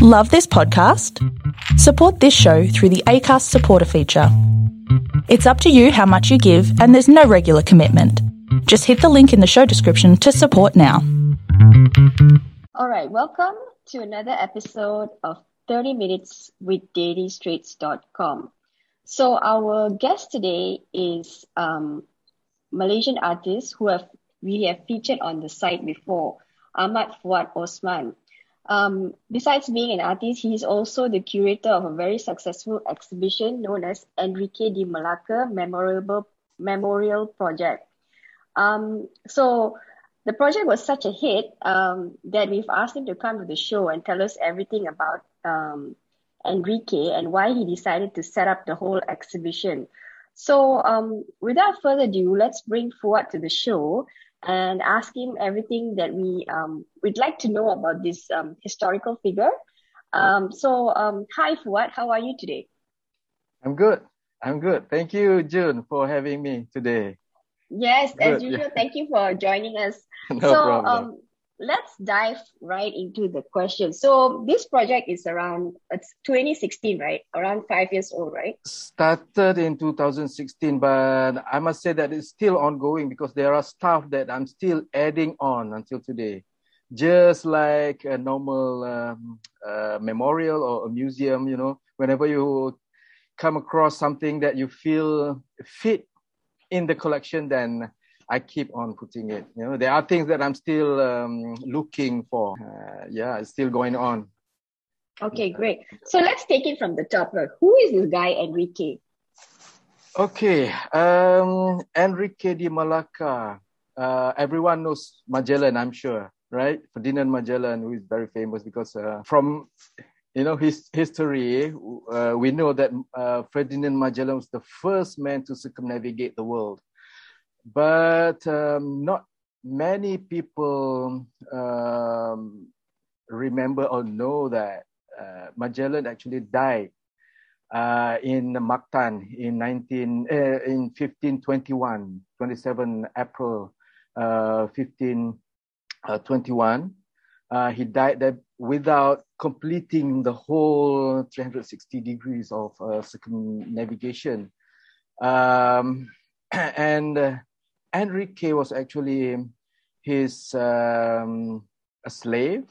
Love this podcast? Support this show through the Acast supporter feature. It's up to you how much you give and there's no regular commitment. Just hit the link in the show description to support now. All right, welcome to another episode of 30 Minutes with DailyStraits.com. So our guest today is Malaysian artists who we have featured on the site before, Ahmad Fuad Osman. Besides being an artist, he is also the curator of a very successful exhibition known as Enrique de Malacca Memorial Project. So the project was such a hit that we've asked him to come to the show and tell us everything about Enrique and why he decided to set up the whole exhibition. So without further ado, let's bring Fuad to the show and ask him everything that we'd like to know about this historical figure. Hi Fuad, how are you today? I'm good. Thank you, June, for having me today. Yes, good, as usual, yeah. Thank you for joining us. No problem. Let's dive right into the question. So this project is it's 2016, right? Around 5 years old, right? Started in 2016, but I must say that it's still ongoing because there are stuff that I'm still adding on until today. Just like a normal memorial or a museum, you know, whenever you come across something that you feel fit in the collection, then I keep on putting it. You know, there are things that I'm still looking for. It's still going on. Okay, great. So let's take it from the top. Who is this guy, Enrique? Okay, Enrique de Malacca. Everyone knows Magellan, I'm sure, right? Ferdinand Magellan, who is very famous because from his history, we know that Ferdinand Magellan was the first man to circumnavigate the world. But not many people remember or know that Magellan actually died in Mactan in 1521, 27 April 1521. He died there without completing the whole 360 degrees of circumnavigation. Enrique was actually his a slave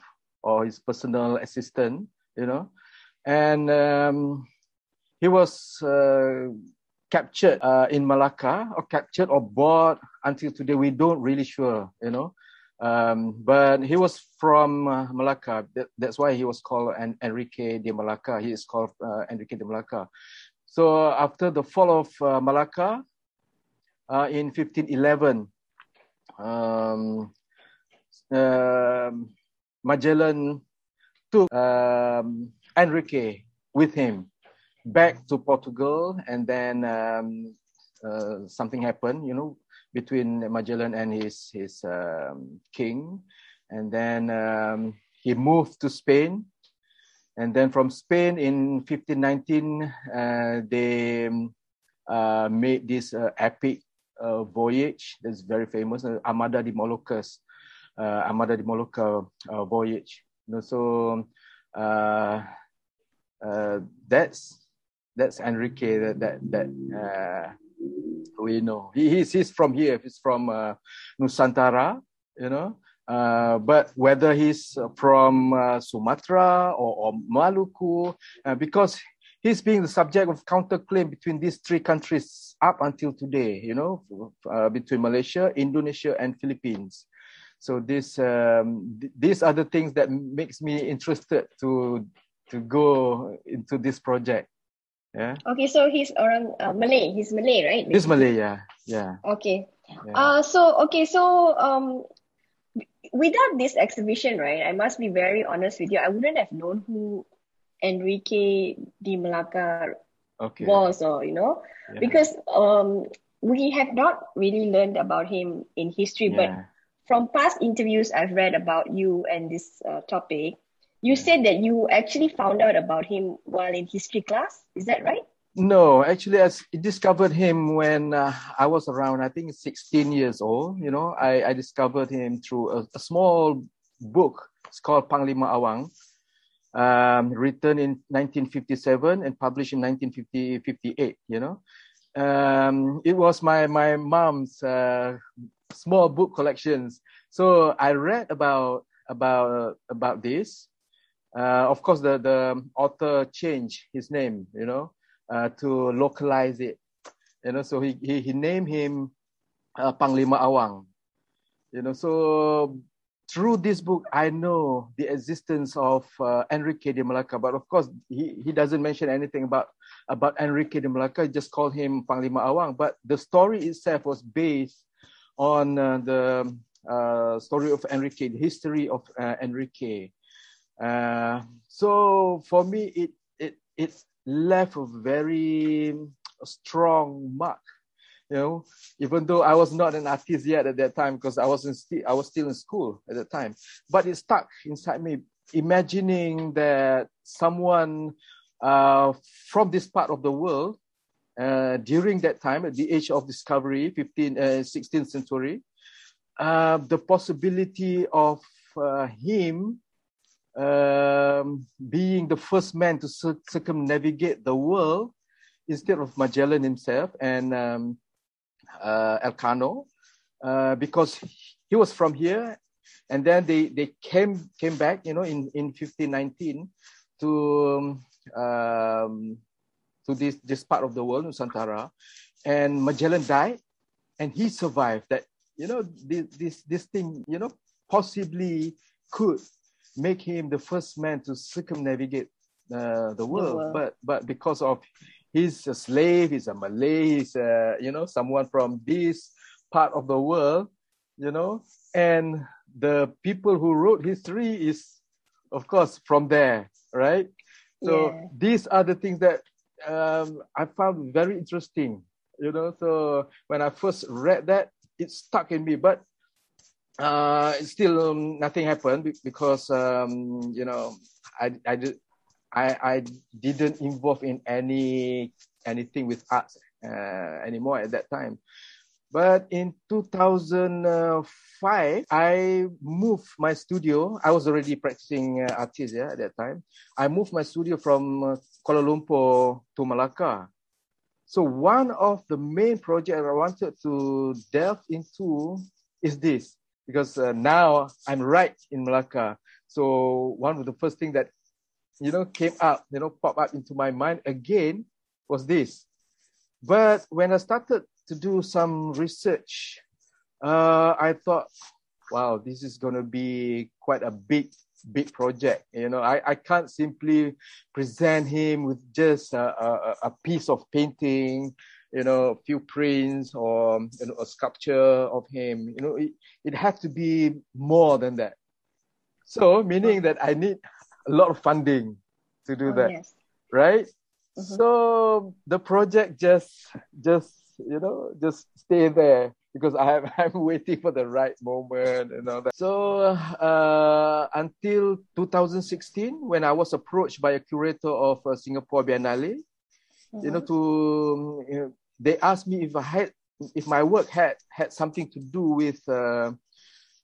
or his personal assistant, and he was captured in Malacca or bought. Until today, we don't really sure, but he was from Malacca. That's why he was called Enrique de Malacca. He is called Enrique de Malacca. So after the fall of Malacca, in 1511, Magellan took Enrique with him back to Portugal, and then something happened, between Magellan and his king, and then he moved to Spain, and then from Spain in 1519 they made this epic voyage that's very famous, Armada de Moluccas, Armada de Molucca voyage. That's Enrique that we know. He's from here. He's from Nusantara, but whether he's from Sumatra or Maluku, because he's being the subject of counterclaim between these three countries up until today, between Malaysia, Indonesia, and Philippines. So this, these are the things that makes me interested to go into this project. Yeah. Okay, so he's around Malay. He's Malay, right? He's Malay, yeah. Okay. Yeah. Without this exhibition, right? I must be very honest with you. I wouldn't have known who Enrique de Malacca was, because we have not really learned about him in history. Yeah. But from past interviews I've read about you and this topic, you said that you actually found out about him while in history class. Is that right? No, actually, I discovered him when I was around, I think, 16 years old. I discovered him through a small book. It's called Panglima Awang. written in 1957 and published in 1958, you know. It was my mom's small book collections. So I read about this. Of course, the author changed his name, you know, to localize it. You know, so he named him Panglima Awang. You know, so through this book, I know the existence of Enrique de Malacca, but of course, he doesn't mention anything about Enrique de Malacca. He just called him Panglima Awang. But the story itself was based on the story of Enrique, the history of Enrique. So for me, it left a very strong mark. You know, even though I was not an artist yet at that time, because I was still in school at that time, but it stuck inside me, imagining that someone from this part of the world during that time, at the age of discovery, 16th century, the possibility of him being the first man to circumnavigate the world instead of Magellan himself and Elcano, because he was from here, and then they came back, you know, in 1519 to this part of the world, Nusantara, and Magellan died, and he survived. That, you know, this thing, you know, possibly could make him the first man to circumnavigate the world, but because of he's a slave, he's a Malay, he's a, you know, someone from this part of the world, you know, and the people who wrote history is, of course, from there, right? So yeah. These are the things that I found very interesting, you know. So when I first read that, it stuck in me, but still nothing happened because, you know, I didn't involve in anything with arts anymore at that time. But in 2005, I moved my studio. I was already practicing artist at that time. I moved my studio from Kuala Lumpur to Melaka. So one of the main projects I wanted to delve into is this, because now I'm right in Melaka. So one of the first things that, you know, came up, you know, pop up into my mind again was this. But when I started to do some research, I thought, wow, this is going to be quite a big project. You know, I can't simply present him with just a piece of painting, you know, a few prints or, you know, a sculpture of him. You know, it had to be more than that. So meaning that I need a lot of funding to do that, yes. Right? Mm-hmm. So the project just stay there because I'm waiting for the right moment and all that. So until 2016, when I was approached by a curator of Singapore Biennale, mm-hmm. you know, they asked me if my work had something to do with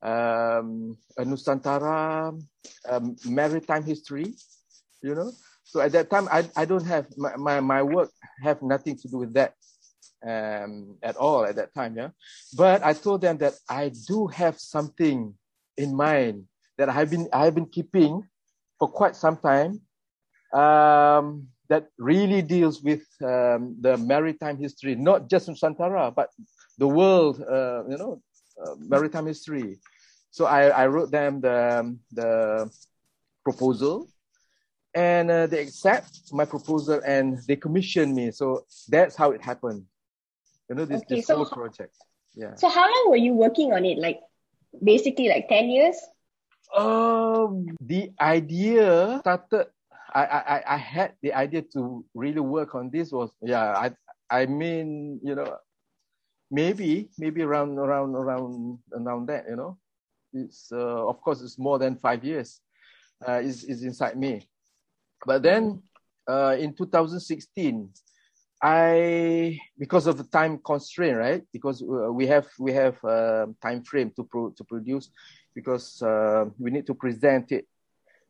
Nusantara maritime history, you know. So at that time, I don't have my work have nothing to do with that at all at that time, yeah. But I told them that I do have something in mind that I have been keeping for quite some time that really deals with the maritime history, not just Nusantara but the world, you know, maritime history. So I wrote them the proposal, and they accept my proposal and they commissioned me. So that's how it happened. You know, this whole project. Yeah. So how long were you working on it? Like basically like 10 years? The idea started, I had the idea to really work on this was, I mean, you know, maybe around that, you know. It's of course it's more than 5 years. Is inside me, but then in 2016, because of the time constraint, right? Because we have time frame to produce, because we need to present it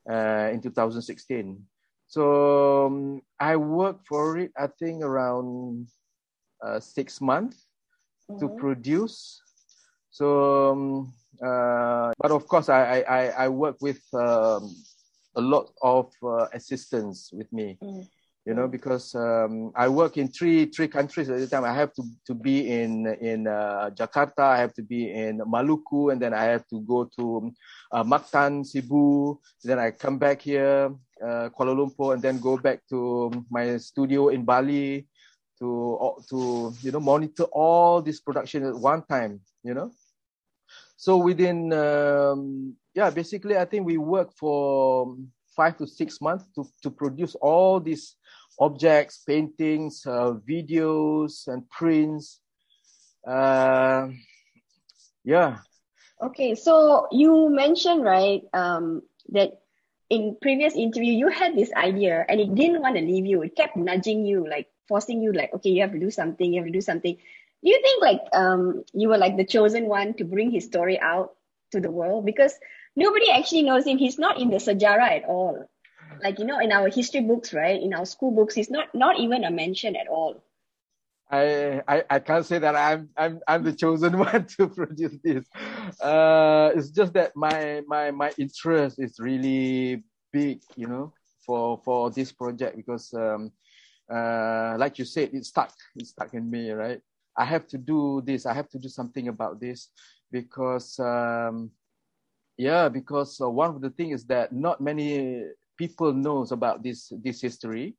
in 2016. So I worked for it, I think, around 6 months mm-hmm. to produce. So, but of course, I work with a lot of assistants with me, mm. you know, because I work in three countries at the time. I have to be in Jakarta, I have to be in Maluku, and then I have to go to Mactan, Cebu. Then I come back here, Kuala Lumpur, and then go back to my studio in Bali to you know, monitor all this production at one time, you know. So within, basically, I think we worked for 5 to 6 months to produce all these objects, paintings, videos, and prints. Okay, so you mentioned, right, that in previous interview, you had this idea and it didn't want to leave you. It kept nudging you, like forcing you, like, okay, you have to do something. Do you think like you were like the chosen one to bring his story out to the world? Because nobody actually knows him. He's not in the sejarah at all. Like, you know, in our history books, right? In our school books, he's not even a mention at all. I can't say that I'm the chosen one to produce this. It's just that my interest is really big, you know, for this project because like you said, it's stuck in me, right? I have to do this. I have to do something about this because one of the things is that not many people knows about this history.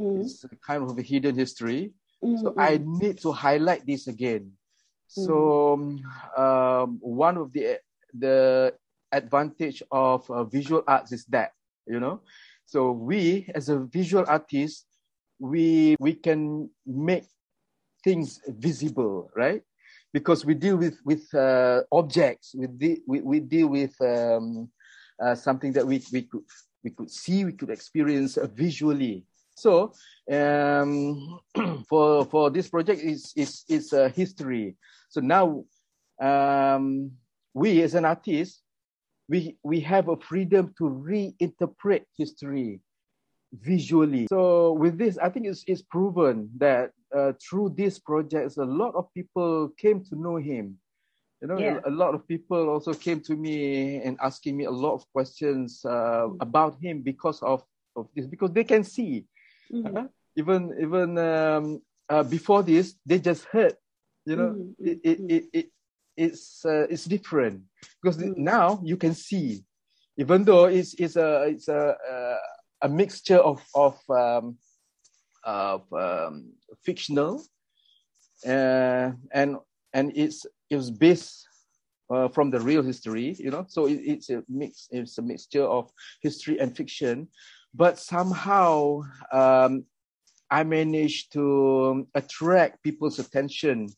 Mm. It's kind of a hidden history. Mm-hmm. So I need to highlight this again. Mm. So one of the advantage of visual arts is that, you know, so we as a visual artist, we can make things visible, right? Because we deal with objects, we deal with something that we could see, we could experience visually. So for this project is a history. So now we as an artist, we have a freedom to reinterpret history visually. So with this, I think it's proven that through these projects, a lot of people came to know him. You know, yeah. A lot of people also came to me and asking me a lot of questions about him because of this, because they can see. Mm-hmm. Even before this, they just heard. You know, mm-hmm. it's different because mm-hmm. now you can see, even though it's a mixture of fictional, and it was based from the real history, you know. So it's a mixture of history and fiction, but somehow I managed to attract people's attention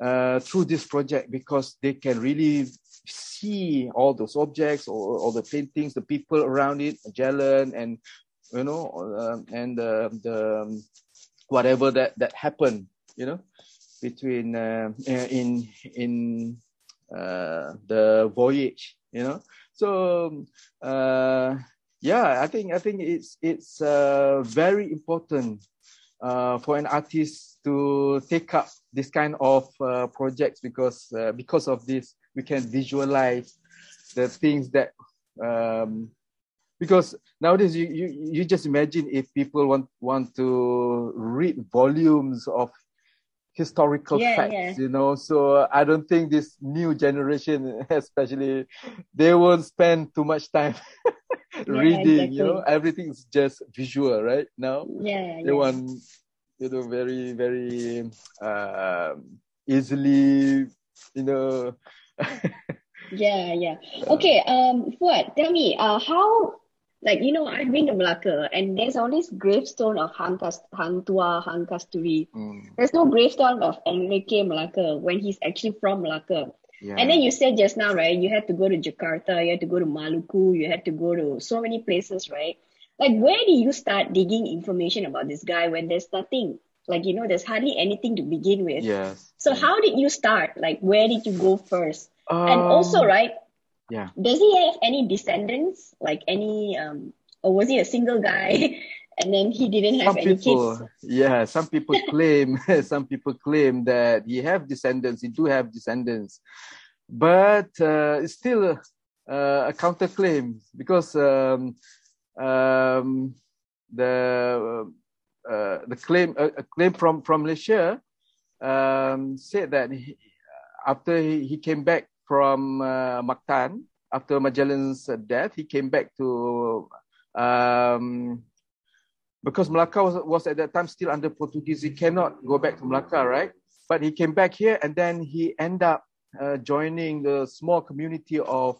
through this project because they can really see all those objects, or all the paintings, the people around it, Magellan, and you know, and the whatever that happened, you know, between in the voyage, you know. So I think it's very important for an artist to take up this kind of projects because of this we can visualize the things that. Because nowadays you just imagine if people want to read volumes of historical facts, you know. So I don't think this new generation, especially, they won't spend too much time reading. Exactly. You know, everything's just visual right now. They want, you know, very very easily, you know. Okay, Fuad, tell me how. Like, you know, I've been to Melaka and there's always gravestone of Hang Tuah, Hang Kasturi. Mm. There's no gravestone of Enrique Malacca when he's actually from Malacca. Yeah. And then you said just now, right, you had to go to Jakarta, you had to go to Maluku, you had to go to so many places, right? Like, where do you start digging information about this guy when there's nothing? Like, you know, there's hardly anything to begin with. Yes. So how did you start? Like, where did you go first? And also, right, Yeah. Does he have any descendants? Like any, or was he a single guy and then he didn't have any kids? Yeah, some people claim, some people claim that he have descendants, he do have descendants. But it's still a counterclaim because the claim a claim from Malaysia said that he, after he came back from Mactan, after Magellan's death, he came back to because Melaka was at that time still under Portuguese. He cannot go back to Melaka, right? But he came back here and then he ended up joining the small community of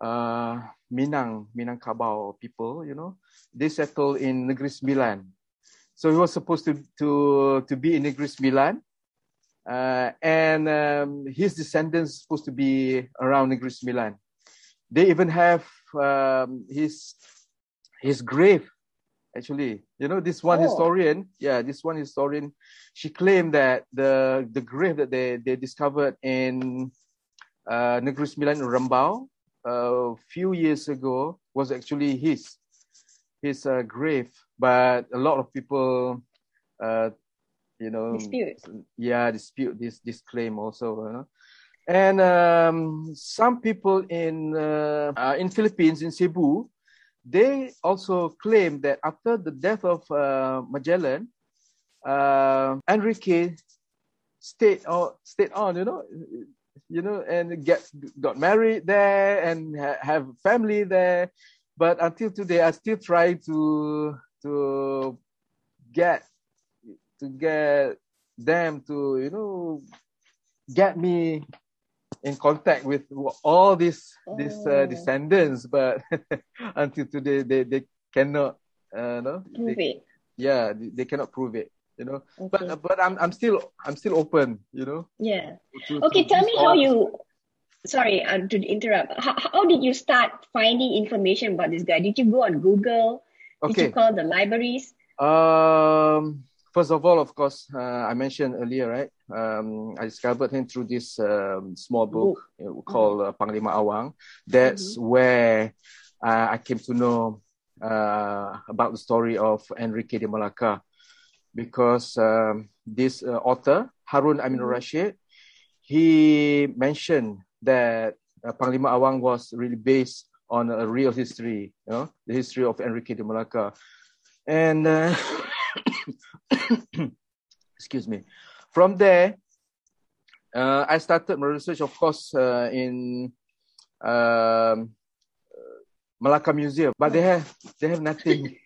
Minangkabau people, you know. They settled in Negeri Sembilan. So he was supposed to be in Negeri Sembilan. And his descendants supposed to be around Negeri Sembilan. They even have his grave, actually. You know, this one historian, she claimed that the grave that they discovered in Negeri Sembilan Rambau a few years ago was actually his grave. But a lot of people dispute this claim also. You know? And some people in Philippines, in Cebu, they also claim that after the death of Magellan, Enrique stayed on, you know, and got married there and have family there. But until today, I still try to get them to, you know, get me in contact with all these descendants, but until today they cannot prove it. Yeah, they cannot prove it, you know. Okay. But I'm still open, you know. Yeah. Okay, tell me how you. Sorry, to interrupt. How did you start finding information about this guy? Did you go on Google? Okay. Did you call the libraries? First of all, of course, I mentioned earlier, right? I discovered him through this small book called Panglima Awang. That's where I came to know about the story of Enrique de Malacca, because this author, Harun Amin Rashid, he mentioned that Panglima Awang was really based on a real history, you know, the history of Enrique de Malacca. And... excuse me. From there, I started my research, of course, in Melaka Museum, but they have nothing.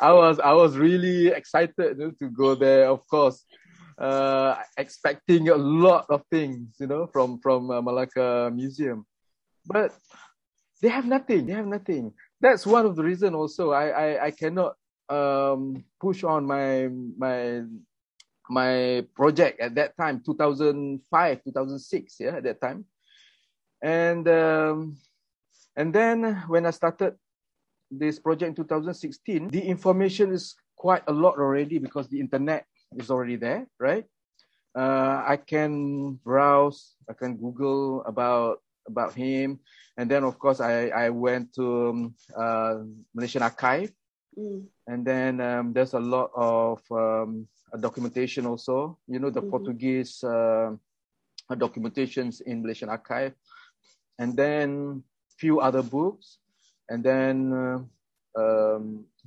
I was really excited to go there, of course, expecting a lot of things, you know, from Melaka Museum, but they have nothing. That's one of the reasons also I cannot push on my project at that time, 2005, 2006, yeah, at that time. And then when I started this project in 2016, the information is quite a lot already because the internet is already there, right? I can browse, I can Google about him. And then, of course, I went to Malaysian Archive. And then there's a lot of documentation also, you know, the Portuguese documentations in Malaysian Archive, and then few other books, and then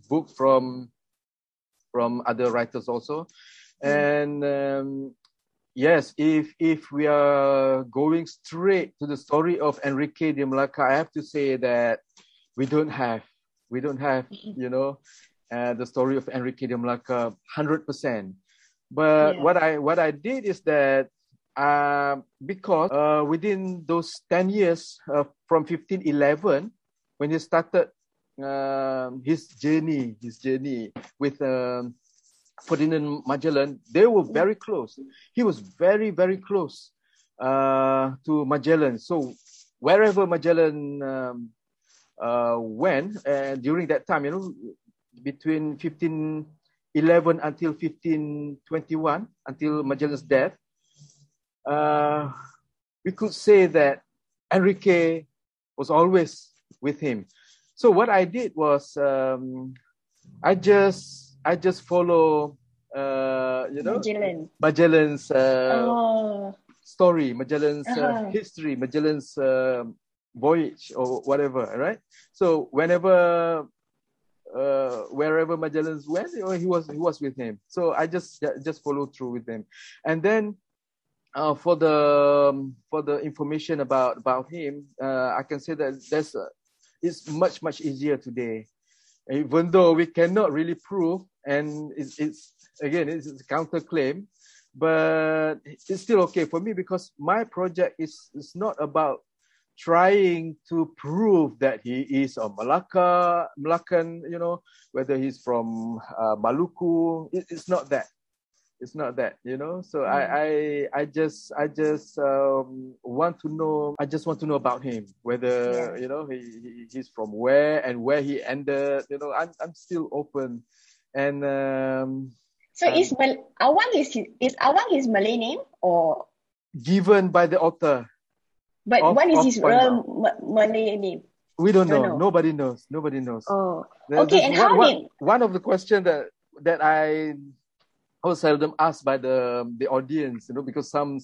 books from other writers also. And yes, if we are going straight to the story of Enrique de Malacca, I have to say that we don't have, you know, the story of Enrique de Malacca 100%. But what I did is that because within those 10 years from 1511, when he started his journey with Ferdinand Magellan, they were very close. He was very, very close to Magellan. So wherever Magellan during that time, you know, between 1511 until 1521, until Magellan's death, we could say that Enrique was always with him. So what I did was I just follow Magellan's story, Magellan's history, Magellan's voyage or whatever, right? So whenever wherever Magellan went, he was with him. So I just followed through with him, and then for the information about him, I can say that it's much easier today, even though we cannot really prove, and it's a counterclaim, but it's still okay for me because my project is not about trying to prove that he is a Malaccan, whether he's from Maluku. It's not that, So I just want to know about him, whether he's from where and where he ended. I'm still open, and is Awang is Malay name or given by the author? But what is his real Malay name? We don't know. Nobody knows. Oh, okay. And how did one of the questions that I was seldom asked by the audience, because some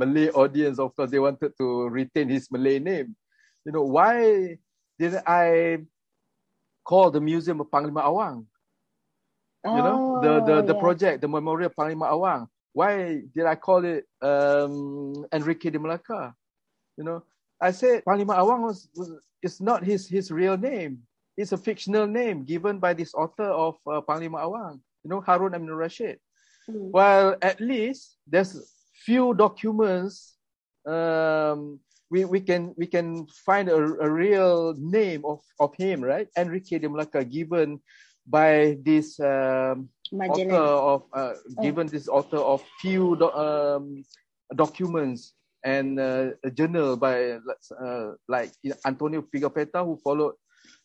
Malay audience, of course, they wanted to retain his Malay name. Why didn't I call the museum of Panglima Awang? The project, the memorial Panglima Awang. Why did I call it Enrique de Malacca? I said Panglima Awang is not his real name. It's a fictional name given by this author of Panglima Awang, Harun Amin Rashid. Mm. Well, at least there's few documents we can find a real name of him, right? Enrique de Malacca, given by this. Given this author of few documents and a journal by Antonio Pigapetta, who followed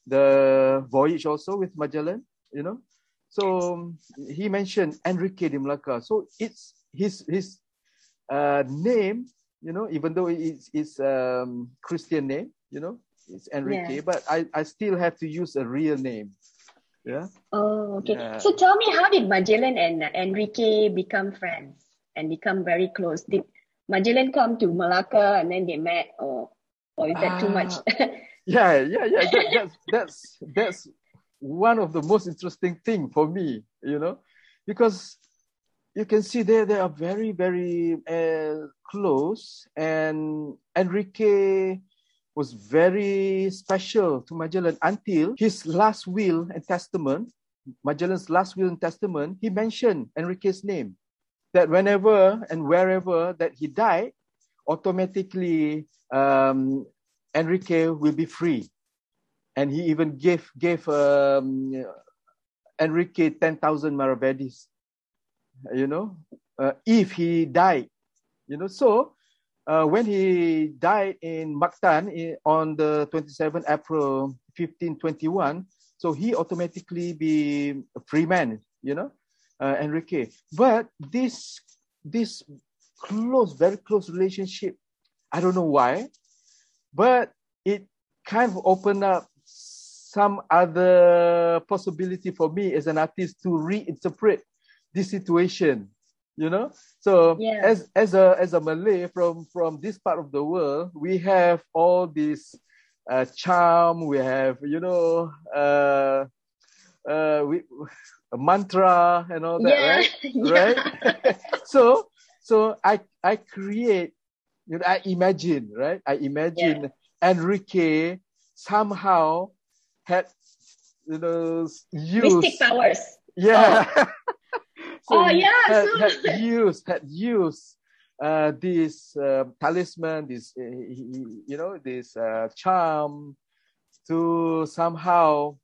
the voyage also with Magellan, So he mentioned Enrique de Malacca. So it's his name, even though it's Christian name, it's Enrique, but I still have to use a real name. Yeah. Oh, okay. Yeah. So tell me, how did Magellan and Enrique become friends and become very close? Did Magellan come to Malacca and then they met, or is that too much? Yeah. That's one of the most interesting thing for me, because you can see there they are very, very close, and Enrique was very special to Magellan until his last will and testament, Magellan's last will and testament, he mentioned Enrique's name. That whenever and wherever that he died, automatically Enrique will be free. And he even gave Enrique 10,000 Maravedis, if he died, so. When he died in Mactan on the 27th April 1521, so he automatically be a free man, Enrique. But this close, very close relationship, I don't know why, but it kind of opened up some other possibility for me as an artist to reinterpret this situation. As a Malay from this part of the world, we have all this charm, we have a mantra and all that, right? So I create, I imagine Enrique somehow had used mystic powers. Yeah. Oh. So had used this talisman, this this charm to somehow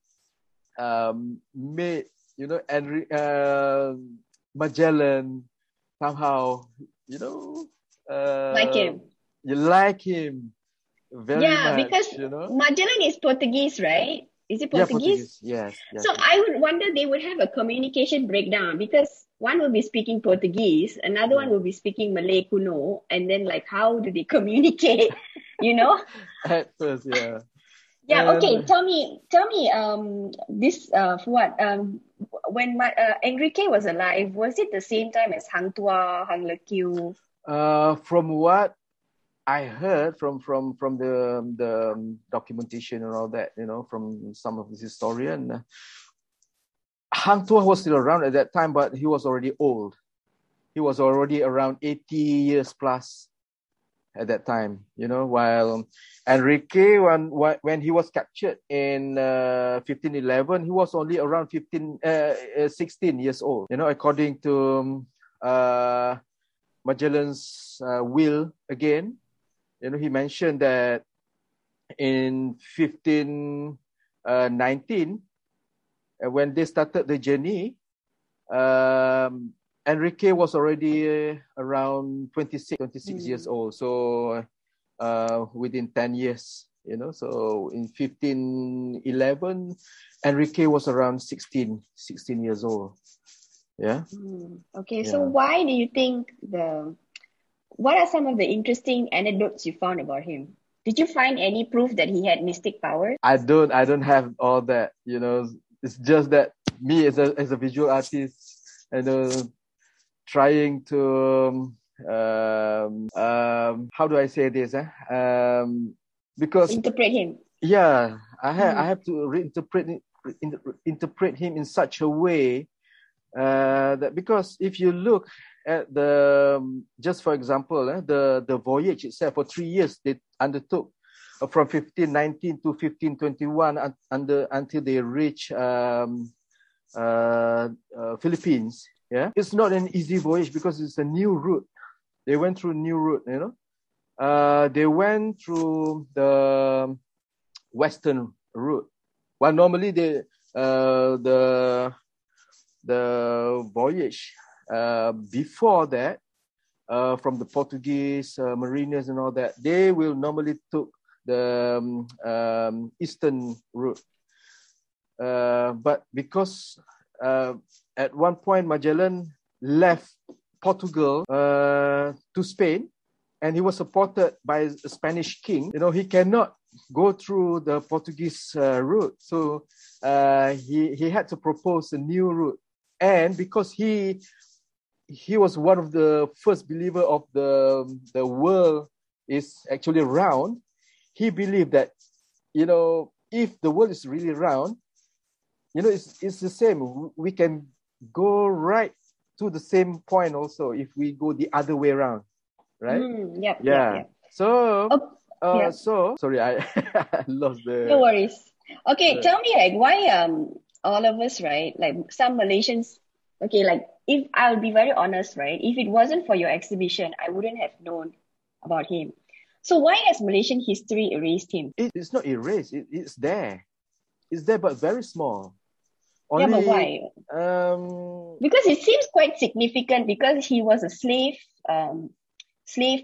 make Magellan somehow like him very much, because Magellan is Portuguese, right? Is it Portuguese? Yeah, Portuguese. Yes. So I would wonder they would have a communication breakdown because one will be speaking Portuguese, another one will be speaking Malay Kuno, and then how do they communicate? you know? At first, yeah. Yeah, okay. Tell me. This Fuad. When my Enrique was alive, was it the same time as Hang Tuah, Hang Lekeu? From what I heard from the documentation and all that, you know, from some of the historian, Hang Tuah was still around at that time, but he was already old. He was already around 80 years plus at that time, you know, while Enrique, when he was captured in 1511, he was only around 16 years old, you know, according to Magellan's will again. You know, he mentioned that in 1519, when they started the journey, Enrique was already around 26 years old. So within 10 years, you know, so in 1511, Enrique was around 16 years old. Yeah. Okay. Yeah. So why do you think what are some of the interesting anecdotes you found about him? Did you find any proof that he had mystic powers? I don't have all that, you know. It's just that me as a visual artist, you know, trying to how do I say this? Because interpret him. Yeah, I have to interpret him in such a way that, because if you look at the just for example the voyage itself, for 3 years they undertook from 1519 to 1521 until they reach Philippines. Yeah, it's not an easy voyage because it's a new route. They went through new route, you know. They went through the western route. Well, normally the voyage before that, from the Portuguese mariners and all that, they will normally took the eastern route. But because at one point, Magellan left Portugal to Spain, and he was supported by a Spanish king. You know, he cannot go through the Portuguese route, so he had to propose a new route. And because he was one of the first believer of the world is actually round, he believed that, you know, if the world is really round, you know, it's the same. We can go right to the same point also if we go the other way around, right? Yep. So, sorry, I lost the... No worries. Okay, tell me, like, why all of us, right, like some Malaysians, okay, like, if I'll be very honest, right, if it wasn't for your exhibition, I wouldn't have known about him. So why has Malaysian history erased him? It's not erased, it's there. It's there, but very small. Only, yeah, but why? Because it seems quite significant, because he was a slave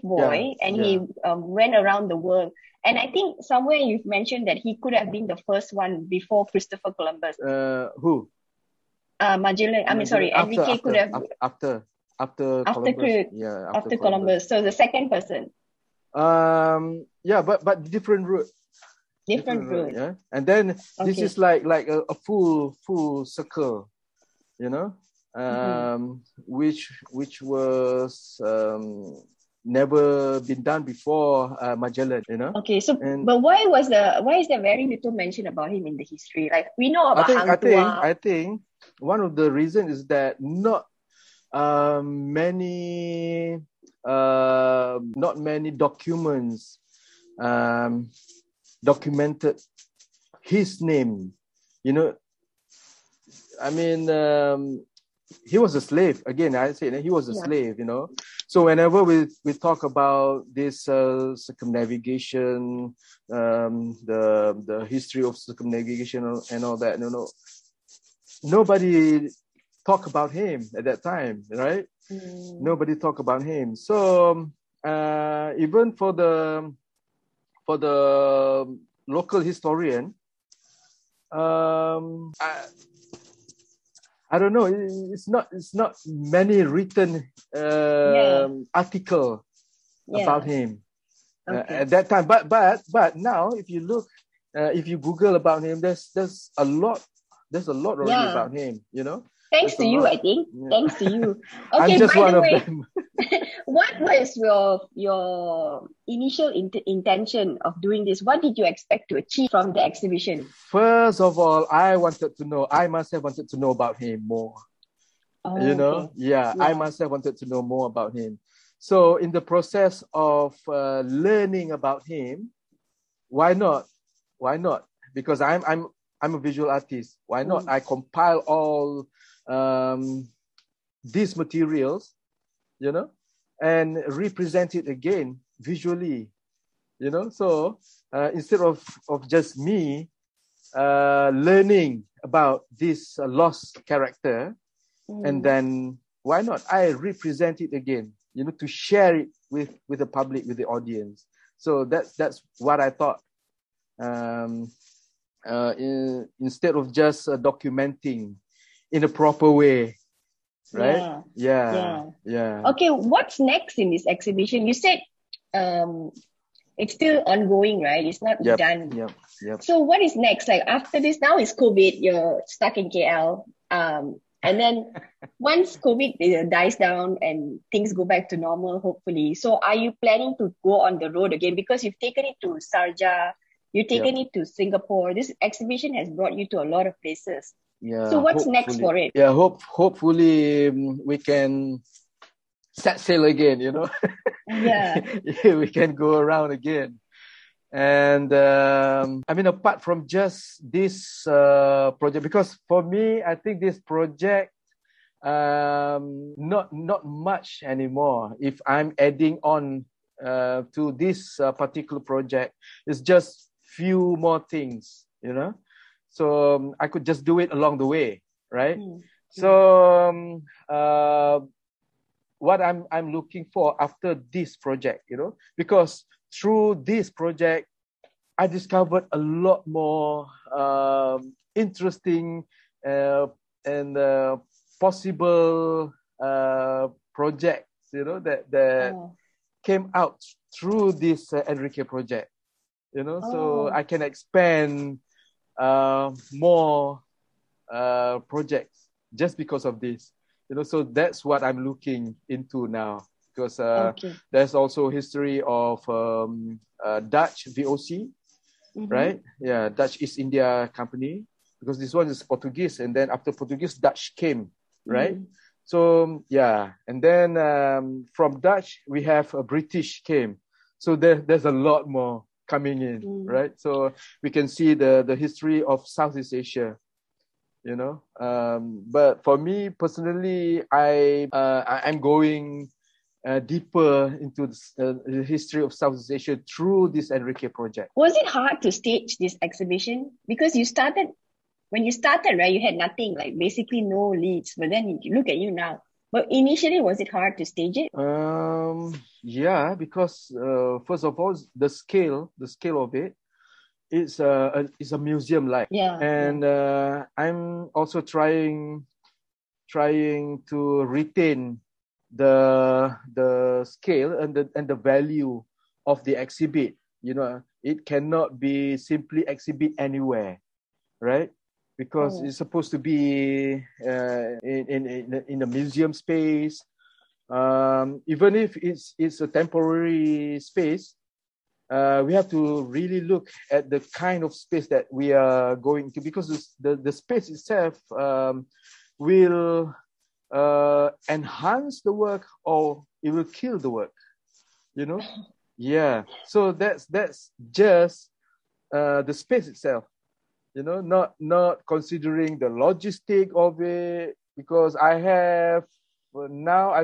boy, and he went around the world. And I think somewhere you've mentioned that he could have been the first one before Christopher Columbus. Who? Magellan. Enrique could have... After Columbus. After Columbus. So the second person. But different route. Different route, yeah. And then this is like a full circle, you know, which was never been done before Magellan, you know. Okay, so but why is there very little mention about him in the history? Like, we know about Hang Tuah. I think one of the reasons is that not many documents documented his name, you know. I mean, he was a slave. Again, I say he was a slave, you know. So whenever we talk about this circumnavigation, the history of circumnavigation and all that, no, nobody talk about him at that time, right? Nobody talk about him. So even for the local historian, I don't know. It's not many written article about him. at that time. But now, if you look, if you Google about him, there's a lot already about him. You know. Thanks to you, I think. Yeah. Thanks to you. Okay, I'm just by the way, what was your initial intention of doing this? What did you expect to achieve from the exhibition? First of all, I must have wanted to know about him more. Oh, you know? Okay. Yeah, I must have wanted to know more about him. So in the process of learning about him, why not? Because I'm a visual artist. Why not? I compile all these materials, you know, and represent it again visually, you know. So instead of just me learning about this lost character, and then why not? I represent it again, you know, to share it with the public, with the audience. So that's what I thought. Instead of just documenting in a proper way, right? Yeah. Okay, what's next in this exhibition? You said it's still ongoing, right? It's not done. Yep. So what is next? Like after this, now it's COVID, you're stuck in KL. And then once COVID dies down and things go back to normal, hopefully. So are you planning to go on the road again? Because you've taken it to Sharjah, you've taken it to Singapore. This exhibition has brought you to a lot of places. Yeah. So what's next for it? Yeah, hopefully we can set sail again, you know. Yeah. We can go around again. And apart from just this project, because for me, I think this project, not much anymore. If I'm adding on to this particular project, it's just few more things, you know, so I could just do it along the way, right? So what I'm looking for after this project, you know, because through this project I discovered a lot more interesting and possible projects, you know, that came out through this Enrique project. You know, so I can expand more projects just because of this. You know, so that's what I'm looking into now. Because there's also history of Dutch VOC, right? Yeah, Dutch East India Company. Because this one is Portuguese, and then after Portuguese, Dutch came, right? So yeah, and then from Dutch we have British came. So there's a lot more coming in, right? So we can see the history of Southeast Asia, you know. But for me personally, I'm going deeper into the history of Southeast Asia through this Enrique project. Was it hard to stage this exhibition? Because when you started, right, you had nothing, like basically no leads. But then you look at you now. But initially, was it hard to stage it? Yeah, because first of all, the scale of it, it's a museum like. Yeah. And I'm also trying to retain the scale and the value of the exhibit. You know, it cannot be simply exhibit anywhere, right? Because it's supposed to be in a museum space, even if it's a temporary space. We have to really look at the kind of space that we are going to, because the space itself will enhance the work or it will kill the work. You know, yeah. So that's just the space itself. You know, not considering the logistic of it, because I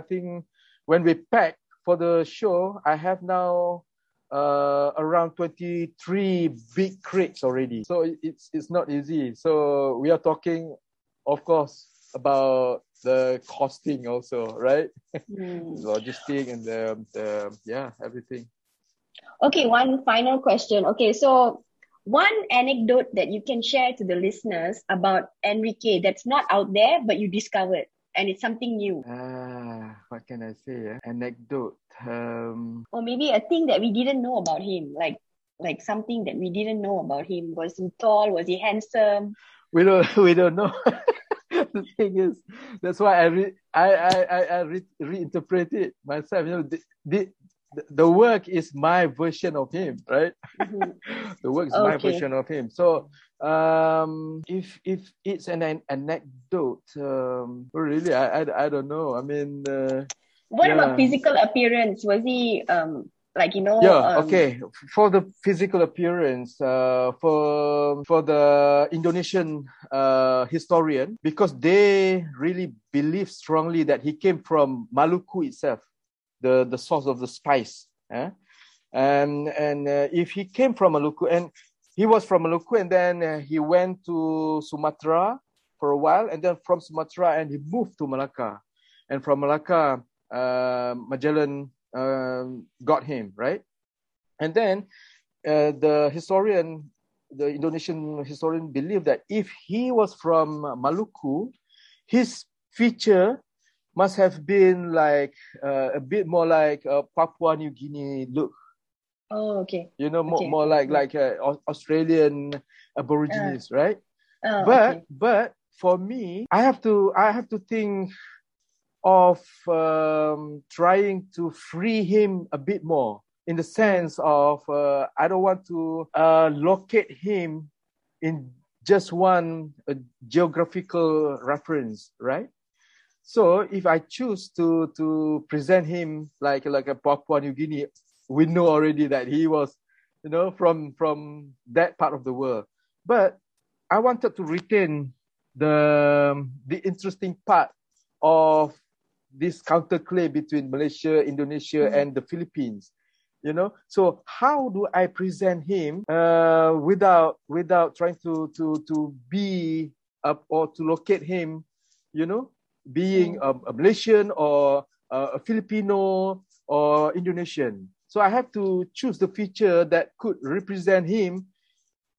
think when we pack for the show, I have now around 23 big crates already. So it's not easy. So we are talking, of course, about the costing also, right? Logistic and the everything. Okay, one final question. Okay, so one anecdote that you can share to the listeners about Enrique that's not out there, but you discovered. and it's something new. What can I say? Anecdote. Or maybe a thing that we didn't know about him, like something that we didn't know about him. Was he tall? Was he handsome? We don't know. The thing is, that's why I reinterpret it myself. You know, the work is my version of him, right? Mm-hmm. The work is my version of him. So, if it's an anecdote, really, I don't know. I mean, what about physical appearance? Was he like, you know? Yeah. Okay. For the physical appearance, for the Indonesian historian, because they really believe strongly that he came from Maluku itself. The source of the spice, and if he came from Maluku, and he was from Maluku, and then he went to Sumatra for a while, and then from Sumatra and he moved to Malacca, and from Malacca Magellan got him, right? And then the Indonesian historian, believed that if he was from Maluku, his feature must have been like a bit more like a Papua New Guinea look. Oh, okay. You know, more like Australian Aborigines, right? But for me, I have to think of trying to free him a bit more, in the sense of I don't want to locate him in just one geographical reference, right? So if I choose to present him like a Papua New Guinea, we know already that he was, you know, from that part of the world. But I wanted to retain the interesting part of this counterclay between Malaysia, Indonesia, mm-hmm. and the Philippines. You know, so how do I present him without trying to be up or to locate him, you know? Being a Malaysian or a Filipino or Indonesian. So I have to choose the feature that could represent him,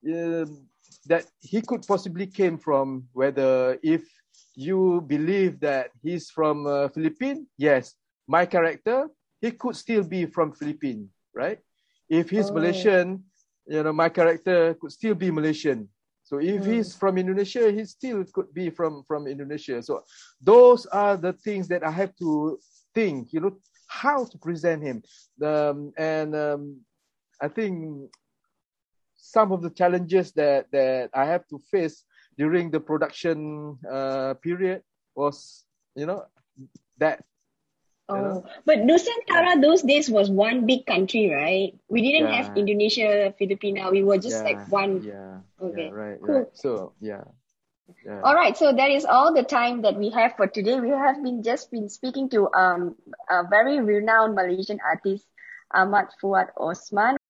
that he could possibly came from, whether if you believe that he's from Philippines, yes, my character, he could still be from Philippines, right? If he's Malaysian, you know, my character could still be Malaysian. So if he's from Indonesia, he still could be from Indonesia. So those are the things that I have to think, you know, how to present him. I think some of the challenges that I have to face during the production period was, you know, that. But Nusantara those days was one big country, right? We didn't have Indonesia, Filipina. We were just like one. Yeah. Okay. Yeah, right. Cool. Right. So all right. So that is all the time that we have for today. We have just been speaking to a very renowned Malaysian artist, Ahmad Fuad Osman.